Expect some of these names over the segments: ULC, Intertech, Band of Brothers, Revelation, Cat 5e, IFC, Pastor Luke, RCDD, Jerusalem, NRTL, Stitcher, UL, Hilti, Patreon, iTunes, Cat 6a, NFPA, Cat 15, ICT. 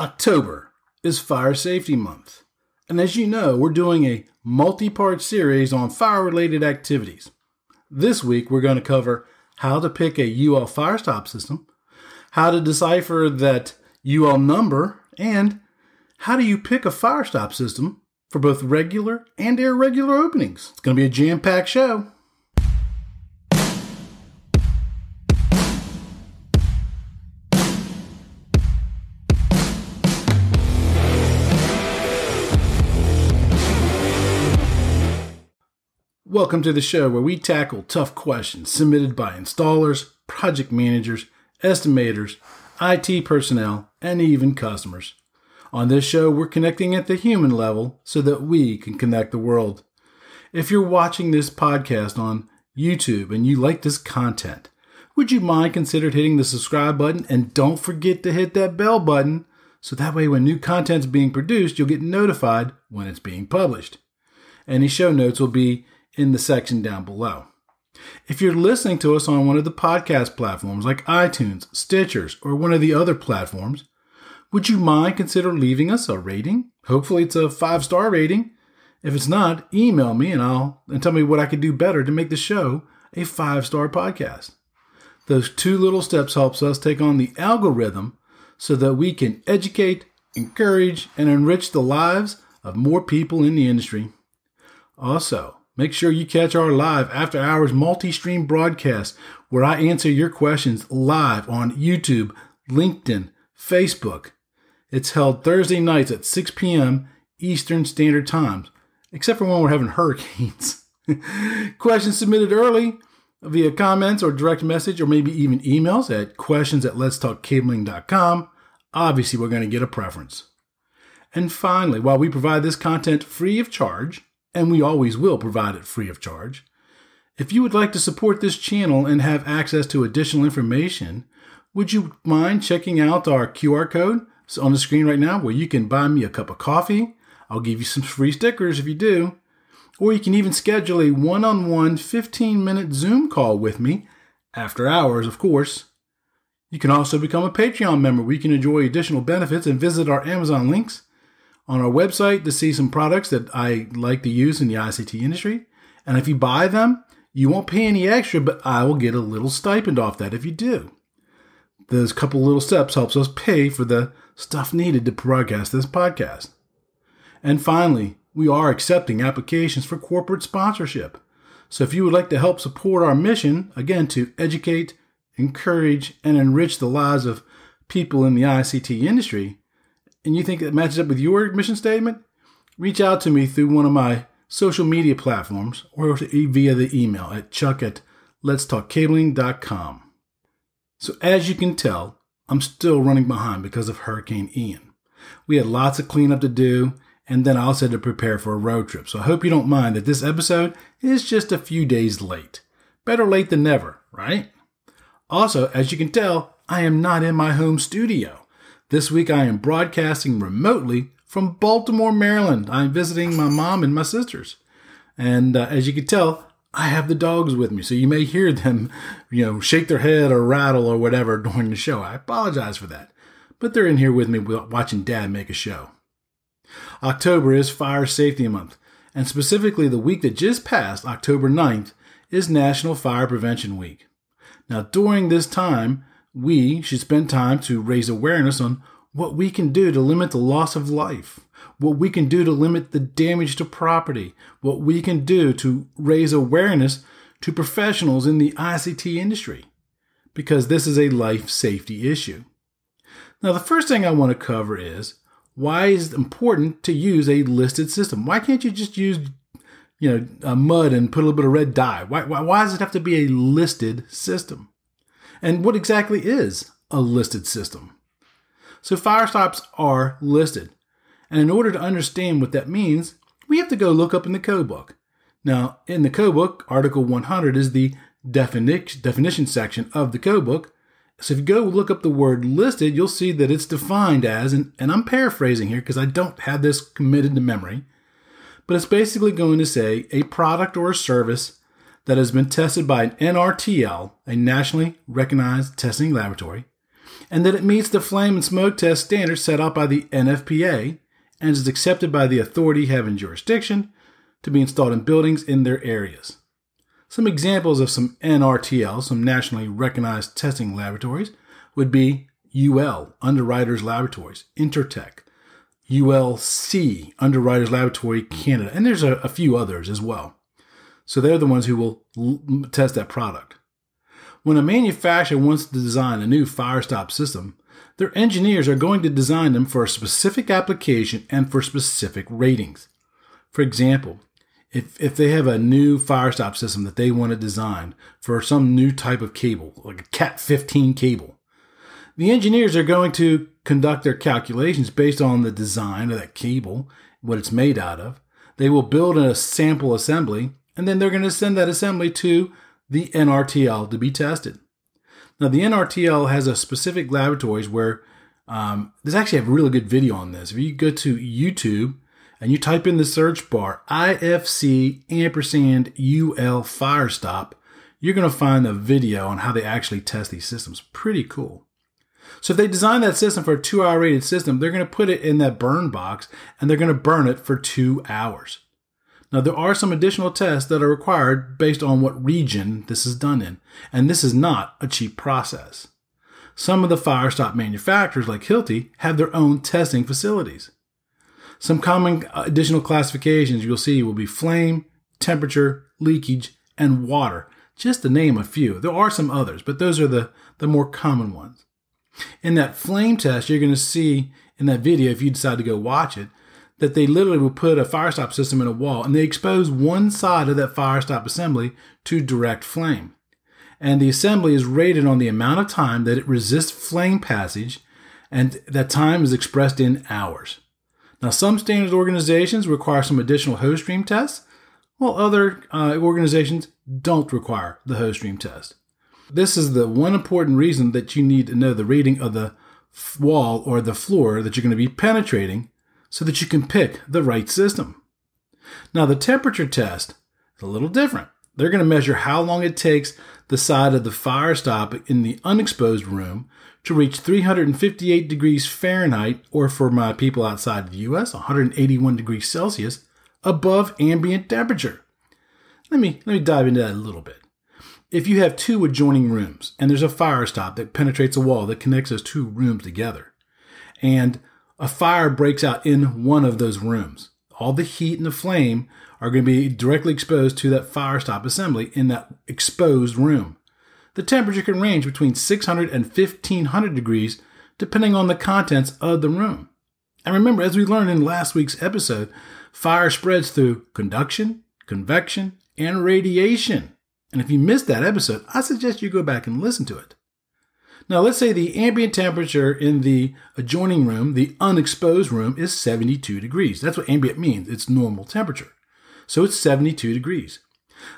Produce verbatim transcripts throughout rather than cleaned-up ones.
October is Fire Safety Month, and as you know, we're doing a multi-part series on fire-related activities. This week, we're going to cover how to pick a U L fire stop system, how to decipher that U L number, and how do you pick a fire stop system for both regular and irregular openings. It's going to be a jam-packed show. Welcome to the show where we tackle tough questions submitted by installers, project managers, estimators, I T personnel, and even customers. On this show, we're connecting at the human level so that we can connect the world. If you're watching this podcast on YouTube and you like this content, would you mind considering hitting the subscribe button? And don't forget to hit that bell button so that way when new content's being produced, you'll get notified when it's being published. Any show notes will be in the section down below. If you're listening to us on one of the podcast platforms like iTunes, Stitchers, or one of the other platforms, would you mind consider leaving us a rating? Hopefully it's a five-star rating. If it's not, email me and I'll and tell me what I could do better to make the show a five-star podcast. Those two little steps helps us take on the algorithm so that we can educate, encourage, and enrich the lives of more people in the industry. Also, make sure you catch our live after-hours multi-stream broadcast where I answer your questions live on YouTube, LinkedIn, Facebook. It's held Thursday nights at six p.m. Eastern Standard Time, except for when we're having hurricanes. Questions submitted early via comments or direct message or maybe even emails at questions at letstalkcabling.com. Obviously, we're going to get a preference. And finally, while we provide this content free of charge, and we always will provide it free of charge, if you would like to support this channel and have access to additional information, would you mind checking out our Q R code? It's on the screen right now where you can buy me a cup of coffee. I'll give you some free stickers if you do. Or you can even schedule a one-on-one fifteen-minute Zoom call with me, after hours, of course. You can also become a Patreon member where you can enjoy additional benefits and visit our Amazon links on our website to see some products that I like to use in the I C T industry. And if you buy them, you won't pay any extra, but I will get a little stipend off that if you do. Those couple little steps helps us pay for the stuff needed to broadcast this podcast. And finally, we are accepting applications for corporate sponsorship. So if you would like to help support our mission, again, to educate, encourage, and enrich the lives of people in the I C T industry, and you think that matches up with your mission statement, reach out to me through one of my social media platforms or via the email at chuck at letstalkcabling.com. So as you can tell, I'm still running behind because of Hurricane Ian. We had lots of cleanup to do, and then I also had to prepare for a road trip. So I hope you don't mind that this episode is just a few days late. Better late than never, right? Also, as you can tell, I am not in my home studio. This week I am broadcasting remotely from Baltimore, Maryland. I'm visiting my mom and my sisters. And uh, as you can tell, I have the dogs with me, so you may hear them, you know, shake their head or rattle or whatever during the show. I apologize for that, but they're in here with me watching Dad make a show. October is Fire Safety Month, and specifically the week that just passed, October ninth, is National Fire Prevention Week. Now, during this time, we should spend time to raise awareness on what we can do to limit the loss of life, what we can do to limit the damage to property, what we can do to raise awareness to professionals in the I C T industry, because this is a life safety issue. Now, the first thing I want to cover is why is it important to use a listed system? Why can't you just use, you know, a mud and put a little bit of red dye? Why, why, why does it have to be a listed system? And what exactly is a listed system? So fire stops are listed. And in order to understand what that means, we have to go look up in the code book. Now, in the code book, Article one hundred is the defini- definition section of the code book. So if you go look up the word listed, you'll see that it's defined as, and, and I'm paraphrasing here because I don't have this committed to memory, but it's basically going to say a product or a service that has been tested by an N R T L, a nationally recognized testing laboratory, and that it meets the flame and smoke test standards set out by the N F P A and is accepted by the authority having jurisdiction to be installed in buildings in their areas. Some examples of some N R T L, some nationally recognized testing laboratories, would be U L, Underwriters Laboratories, Intertech, U L C, Underwriters Laboratory Canada, and there's a, a few others as well. So they're the ones who will l- test that product. When a manufacturer wants to design a new fire stop system, their engineers are going to design them for a specific application and for specific ratings. For example, if, if they have a new fire stop system that they want to design for some new type of cable, like a Cat fifteen cable, the engineers are going to conduct their calculations based on the design of that cable, what it's made out of. They will build a sample assembly, and then they're going to send that assembly to the N R T L to be tested. Now, the N R T L has a specific laboratories where um, there's actually a really good video on this. If you go to YouTube and you type in the search bar I F C ampersand U L fire stop, you're going to find a video on how they actually test these systems. Pretty cool. So if they design that system for a two-hour rated system, they're going to put it in that burn box and they're going to burn it for two hours. Now, there are some additional tests that are required based on what region this is done in, and this is not a cheap process. Some of the fire stop manufacturers, like Hilti, have their own testing facilities. Some common additional classifications you'll see will be flame, temperature, leakage, and water, just to name a few. There are some others, but those are the, the more common ones. In that flame test, you're going to see in that video, if you decide to go watch it, that they literally will put a fire stop system in a wall and they expose one side of that fire stop assembly to direct flame. And the assembly is rated on the amount of time that it resists flame passage, and that time is expressed in hours. Now, some standards organizations require some additional host stream tests, while other uh, organizations don't require the host stream test. This is the one important reason that you need to know the rating of the f- wall or the floor that you're going to be penetrating, so that you can pick the right system. Now, the temperature test is a little different. They're going to measure how long it takes the side of the fire stop in the unexposed room to reach three hundred fifty-eight degrees Fahrenheit, or for my people outside of the U S, one hundred eighty-one degrees Celsius, above ambient temperature. Let me, let me dive into that a little bit. If you have two adjoining rooms, and there's a fire stop that penetrates a wall that connects those two rooms together, and a fire breaks out in one of those rooms, all the heat and the flame are going to be directly exposed to that fire stop assembly in that exposed room. The temperature can range between six hundred and fifteen hundred degrees depending on the contents of the room. And remember, as we learned in last week's episode, fire spreads through conduction, convection, and radiation. And if you missed that episode, I suggest you go back and listen to it. Now, let's say the ambient temperature in the adjoining room, the unexposed room, is seventy-two degrees. That's what ambient means. It's normal temperature. So it's seventy-two degrees.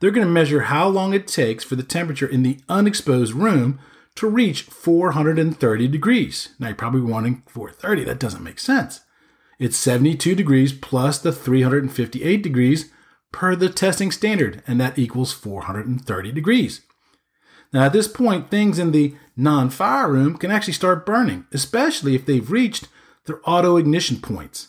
They're going to measure how long it takes for the temperature in the unexposed room to reach four hundred thirty degrees. Now, you're probably wanting four hundred thirty. That doesn't make sense. It's seventy-two degrees plus the three hundred fifty-eight degrees per the testing standard, and that equals four hundred thirty degrees. Now, at this point, things in the non-fire room can actually start burning, especially if they've reached their auto-ignition points.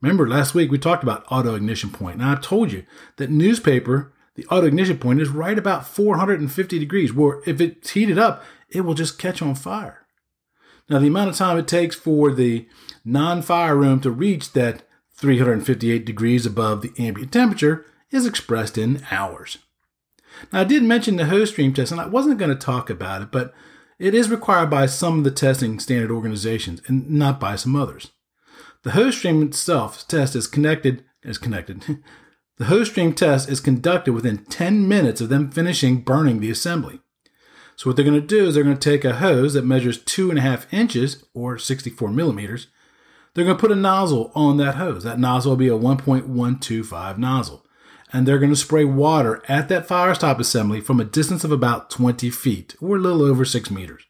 Remember, last week we talked about auto-ignition point, and I told you that newspaper, the auto-ignition point is right about four hundred fifty degrees, where if it's heated up, it will just catch on fire. Now, the amount of time it takes for the non-fire room to reach that three hundred fifty-eight degrees above the ambient temperature is expressed in hours. Now, I did mention the host stream test, and I wasn't going to talk about it, but it is required by some of the testing standard organizations and not by some others. The host stream itself test is connected, is connected. The host stream test is conducted within ten minutes of them finishing burning the assembly. So what they're going to do is they're going to take a hose that measures two and a half inches or sixty-four millimeters. They're going to put a nozzle on that hose. That nozzle will be a one point one two five nozzle. And they're going to spray water at that fire stop assembly from a distance of about twenty feet, or a little over six meters.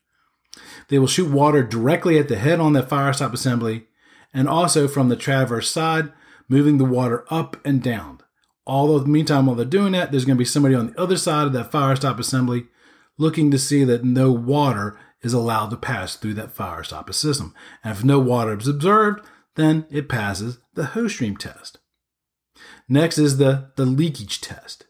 They will shoot water directly at the head on that fire stop assembly, and also from the traverse side, moving the water up and down. Although, in the meantime, while they're doing that, there's going to be somebody on the other side of that fire stop assembly looking to see that no water is allowed to pass through that fire stoppage system, and if no water is observed, then it passes the hose stream test. Next is the, the leakage test.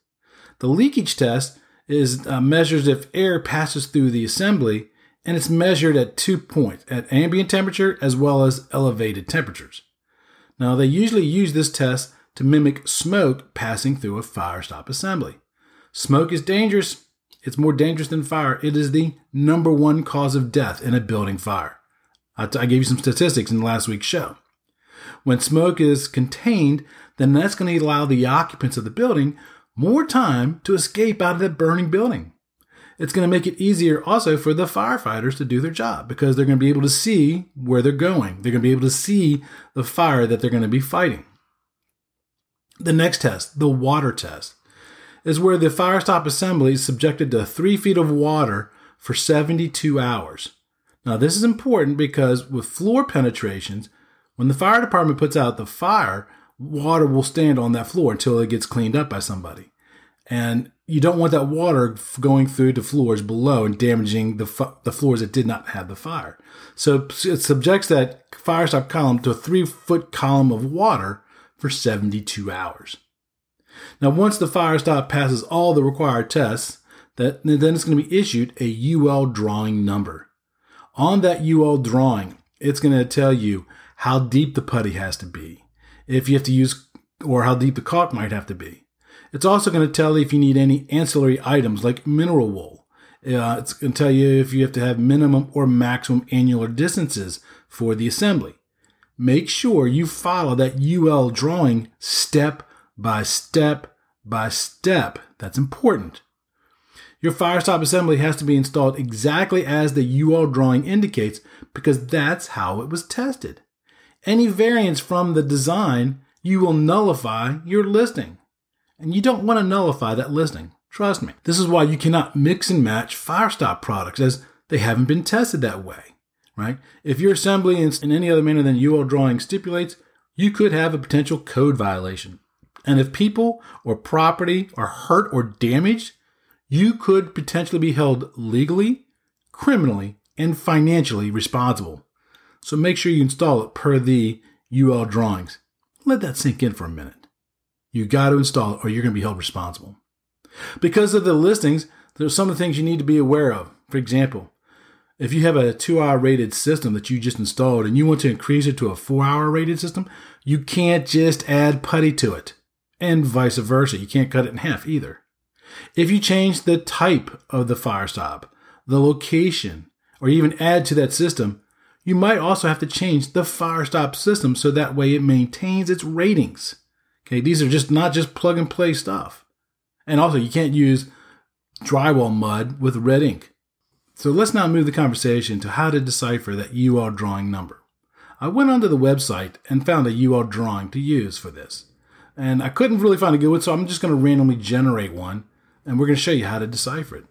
The leakage test is uh, measures if air passes through the assembly, and it's measured at two points, at ambient temperature as well as elevated temperatures. Now, they usually use this test to mimic smoke passing through a fire stop assembly. Smoke is dangerous. It's more dangerous than fire. It is the number one cause of death in a building fire. I, t- I gave you some statistics in last week's show. When smoke is contained, then that's going to allow the occupants of the building more time to escape out of that burning building. It's going to make it easier also for the firefighters to do their job, because they're going to be able to see where they're going. They're going to be able to see the fire that they're going to be fighting. The next test, the water test, is where the fire stop assembly is subjected to three feet of water for seventy-two hours. Now, this is important because with floor penetrations, when the fire department puts out the fire, water will stand on that floor until it gets cleaned up by somebody. And you don't want that water going through to floors below and damaging the fu- the floors that did not have the fire. So it subjects that fire stop column to a three-foot column of water for seventy-two hours. Now, once the fire stop passes all the required tests, that, then it's going to be issued a U L drawing number. On that U L drawing, it's going to tell you how deep the putty has to be, if you have to use, or how deep the caulk might have to be. It's also going to tell you if you need any ancillary items like mineral wool. Uh, it's going to tell you if you have to have minimum or maximum annular distances for the assembly. Make sure you follow that U L drawing step by step by step. That's important. Your fire stop assembly has to be installed exactly as the U L drawing indicates, because that's how it was tested. Any variance from the design, you will nullify your listing. And you don't want to nullify that listing. Trust me. This is why you cannot mix and match fire stop products, as they haven't been tested that way, right? If your assembly is in any other manner than U L drawing stipulates, you could have a potential code violation. And if people or property are hurt or damaged, you could potentially be held legally, criminally, and financially responsible. So make sure you install it per the U L drawings. Let that sink in for a minute. You got to install it or you're going to be held responsible. Because of the listings, there's some of the things you need to be aware of. For example, if you have a two-hour rated system that you just installed and you want to increase it to a four-hour rated system, you can't just add putty to it, and vice versa. You can't cut it in half either. If you change the type of the fire stop, the location, or even add to that system, you might also have to change the fire stop system so that way it maintains its ratings. Okay, these are just not just plug and play stuff. And also, you can't use drywall mud with red ink. So let's now move the conversation to how to decipher that U L drawing number. I went onto the website and found a U L drawing to use for this. And I couldn't really find a good one, so I'm just going to randomly generate one, and we're going to show you how to decipher it.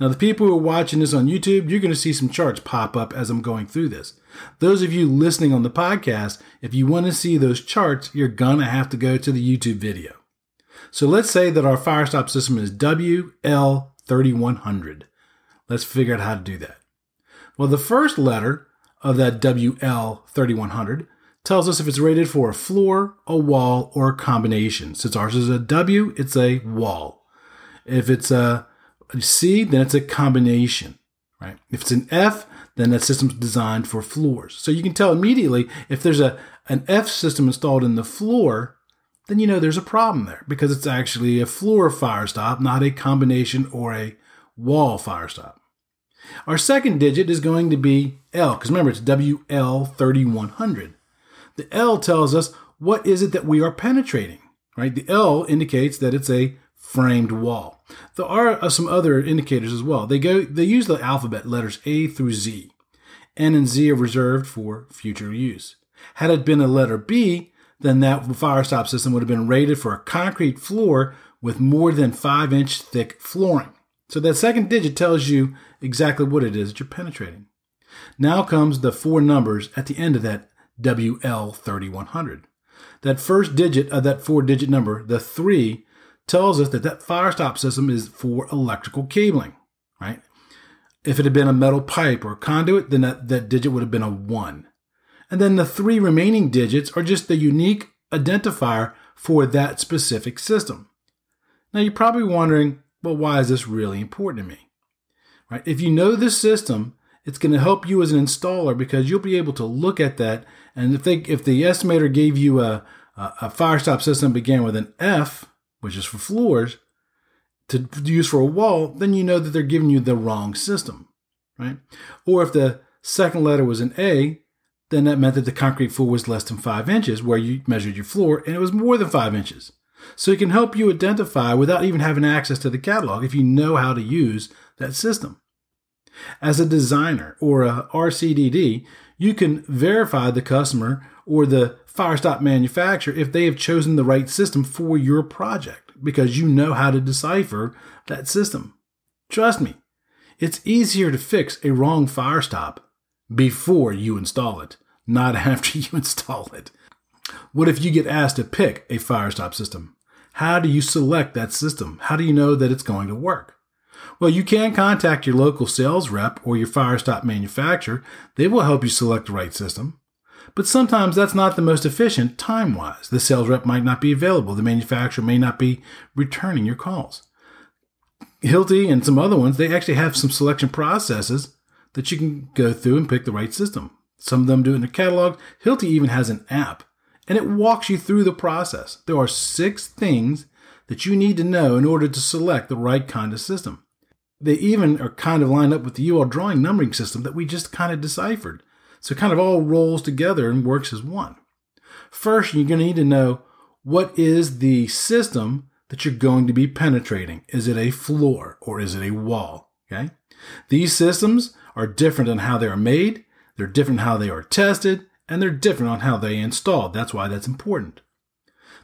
Now, the people who are watching this on YouTube, you're going to see some charts pop up as I'm going through this. Those of you listening on the podcast, if you want to see those charts, you're going to have to go to the YouTube video. So let's say that our fire stop system is W L thirty-one hundred. Let's figure out how to do that. Well, the first letter of that W L thirty-one hundred tells us if it's rated for a floor, a wall, or a combination. Since ours is a W, it's a wall. If it's a C, then it's a combination, right? If it's an F, then that system's designed for floors. So you can tell immediately if there's a an F system installed in the floor, then you know there's a problem there, because it's actually a floor fire stop, not a combination or a wall fire stop. Our second digit is going to be L, because remember, it's W L thirty-one hundred. The L tells us what is it that we are penetrating, right? The L indicates that it's a framed wall. There are some other indicators as well. They go. They use the alphabet letters A through Z. N and Z are reserved for future use. Had it been a letter B, then that fire stop system would have been rated for a concrete floor with more than five inch thick flooring. So that second digit tells you exactly what it is that you're penetrating. Now comes the four numbers at the end of that W L thirty-one hundred. That first digit of that four-digit number, the three, tells us that that fire stop system is for electrical cabling, right? If it had been a metal pipe or conduit, then that, that digit would have been a one. And then the three remaining digits are just the unique identifier for that specific system. Now you're probably wondering, well, why is this really important to me? Right? If you know this system, it's going to help you as an installer because you'll be able to look at that. And if they, if the estimator gave you a, a, a fire stop system began with an F, which is for floors, to use for a wall, then you know that they're giving you the wrong system, right? Or if the second letter was an A, then that meant that the concrete floor was less than five inches where you measured your floor, and it was more than five inches. So it can help you identify without even having access to the catalog if you know how to use that system. As a designer or a R C D D, you can verify the customer or the fire stop manufacturer if they have chosen the right system for your project because you know how to decipher that system. Trust me, it's easier to fix a wrong fire stop before you install it, not after you install it. What if you get asked to pick a fire stop system? How do you select that system? How do you know that it's going to work? Well, you can contact your local sales rep or your fire stop manufacturer. They will help you select the right system. But sometimes that's not the most efficient time-wise. The sales rep might not be available. The manufacturer may not be returning your calls. Hilti and some other ones, they actually have some selection processes that you can go through and pick the right system. Some of them do in the catalog. Hilti even has an app, and it walks you through the process. There are six things that you need to know in order to select the right kind of system. They even are kind of lined up with the U L drawing numbering system that we just kind of deciphered. So it kind of all rolls together and works as one. First, you're going to need to know what is the system that you're going to be penetrating. Is it a floor or is it a wall? Okay. These systems are different in how they are made. They're different in how they are tested, and they're different on how they installed. That's why that's important.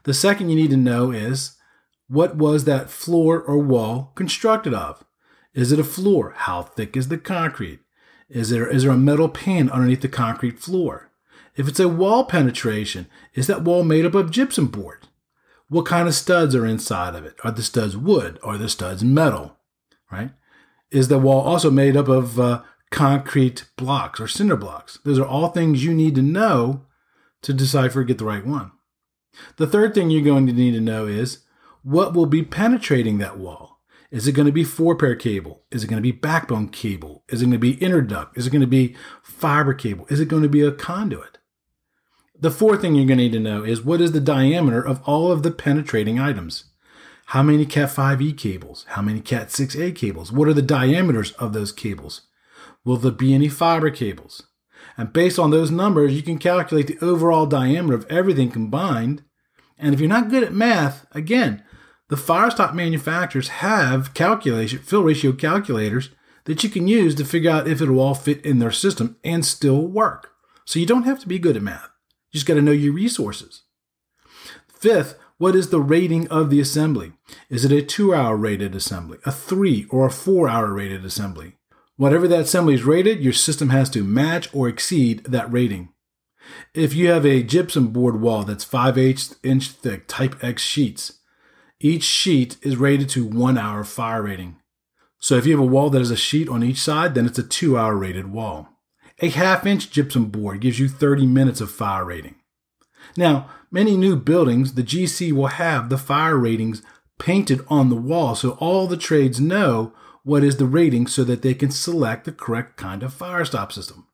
The second you need to know is what was that floor or wall constructed of? Is it a floor? How thick is the concrete? Is there, is there a metal pan underneath the concrete floor? If it's a wall penetration, is that wall made up of gypsum board? What kind of studs are inside of it? Are the studs wood? Are the studs metal? Right? Is the wall also made up of uh, concrete blocks or cinder blocks? Those are all things you need to know to decipher, get the right one. The third thing you're going to need to know is what will be penetrating that wall. Is it going to be four-pair cable? Is it going to be backbone cable? Is it going to be inner duct? Is it going to be fiber cable? Is it going to be a conduit? The fourth thing you're going to need to know is what is the diameter of all of the penetrating items? How many Cat five e cables? How many Cat six a cables? What are the diameters of those cables? Will there be any fiber cables? And based on those numbers, you can calculate the overall diameter of everything combined. And if you're not good at math, again, the fire stop manufacturers have calculation, fill ratio calculators that you can use to figure out if it'll all fit in their system and still work. So you don't have to be good at math. You just got to know your resources. Fifth, what is the rating of the assembly? Is it a two-hour rated assembly, a three or a four-hour rated assembly? Whatever that assembly is rated, your system has to match or exceed that rating. If you have a gypsum board wall that's five eighths inch thick, type X sheets, each sheet is rated to one hour fire rating. So if you have a wall that has a sheet on each side, then it's a two hour rated wall. A half inch gypsum board gives you thirty minutes of fire rating. Now, many new buildings, the G C will have the fire ratings painted on the wall so all the trades know what is the rating so that they can select the correct kind of fire stop system.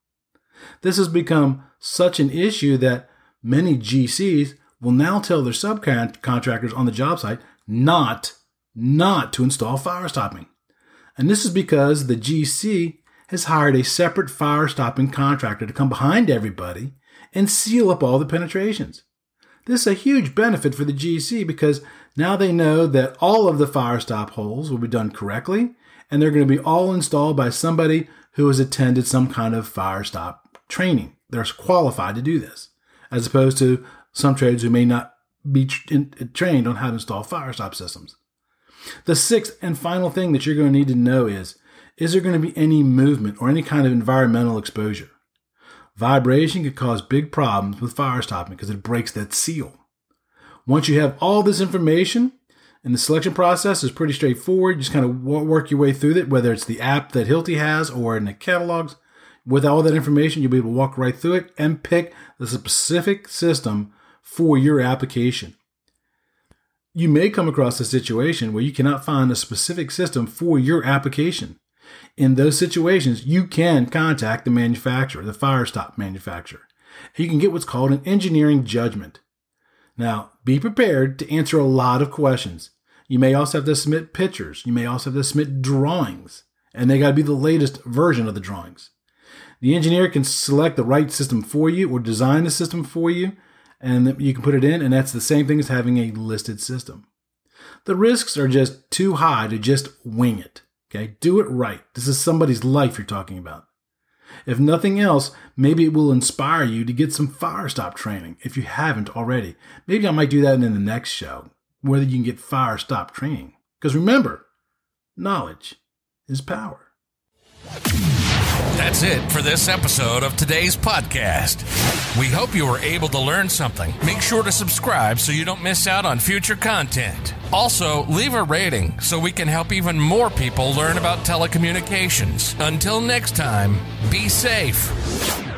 This has become such an issue that many G Cs will now tell their subcontractors on the job site not, not to install fire stopping. And this is because the G C has hired a separate fire stopping contractor to come behind everybody and seal up all the penetrations. This is a huge benefit for the G C because now they know that all of the fire stop holes will be done correctly and they're going to be all installed by somebody who has attended some kind of fire stop training. They're qualified to do this, as opposed to some trades who may not be trained on how to install fire stop systems. The sixth and final thing that you're going to need to know is, is there going to be any movement or any kind of environmental exposure? Vibration could cause big problems with fire stopping because it breaks that seal. Once you have all this information, And the selection process is pretty straightforward. You just kind of work your way through it, whether it's the app that Hilti has or in the catalogs. With all that information, you'll be able to walk right through it and pick the specific system for your application. You may come across a situation where you cannot find a specific system for your application. In those situations, you can contact the manufacturer, the fire stop manufacturer. You can get what's called an engineering judgment. Now, be prepared to answer a lot of questions. You may also have to submit pictures. You may also have to submit drawings, and they got to be the latest version of the drawings. The engineer can select the right system for you or design the system for you, and you can put it in, and that's the same thing as having a listed system. The risks are just too high to just wing it. Okay, do it right. This is somebody's life you're talking about. If nothing else, maybe it will inspire you to get some fire stop training if you haven't already. Maybe I might do that in the next show, whether you can get fire stop training. Because remember, knowledge is power. That's it for this episode of today's podcast. We hope you were able to learn something. Make sure to subscribe so you don't miss out on future content. Also, leave a rating so we can help even more people learn about telecommunications. Until next time, be safe.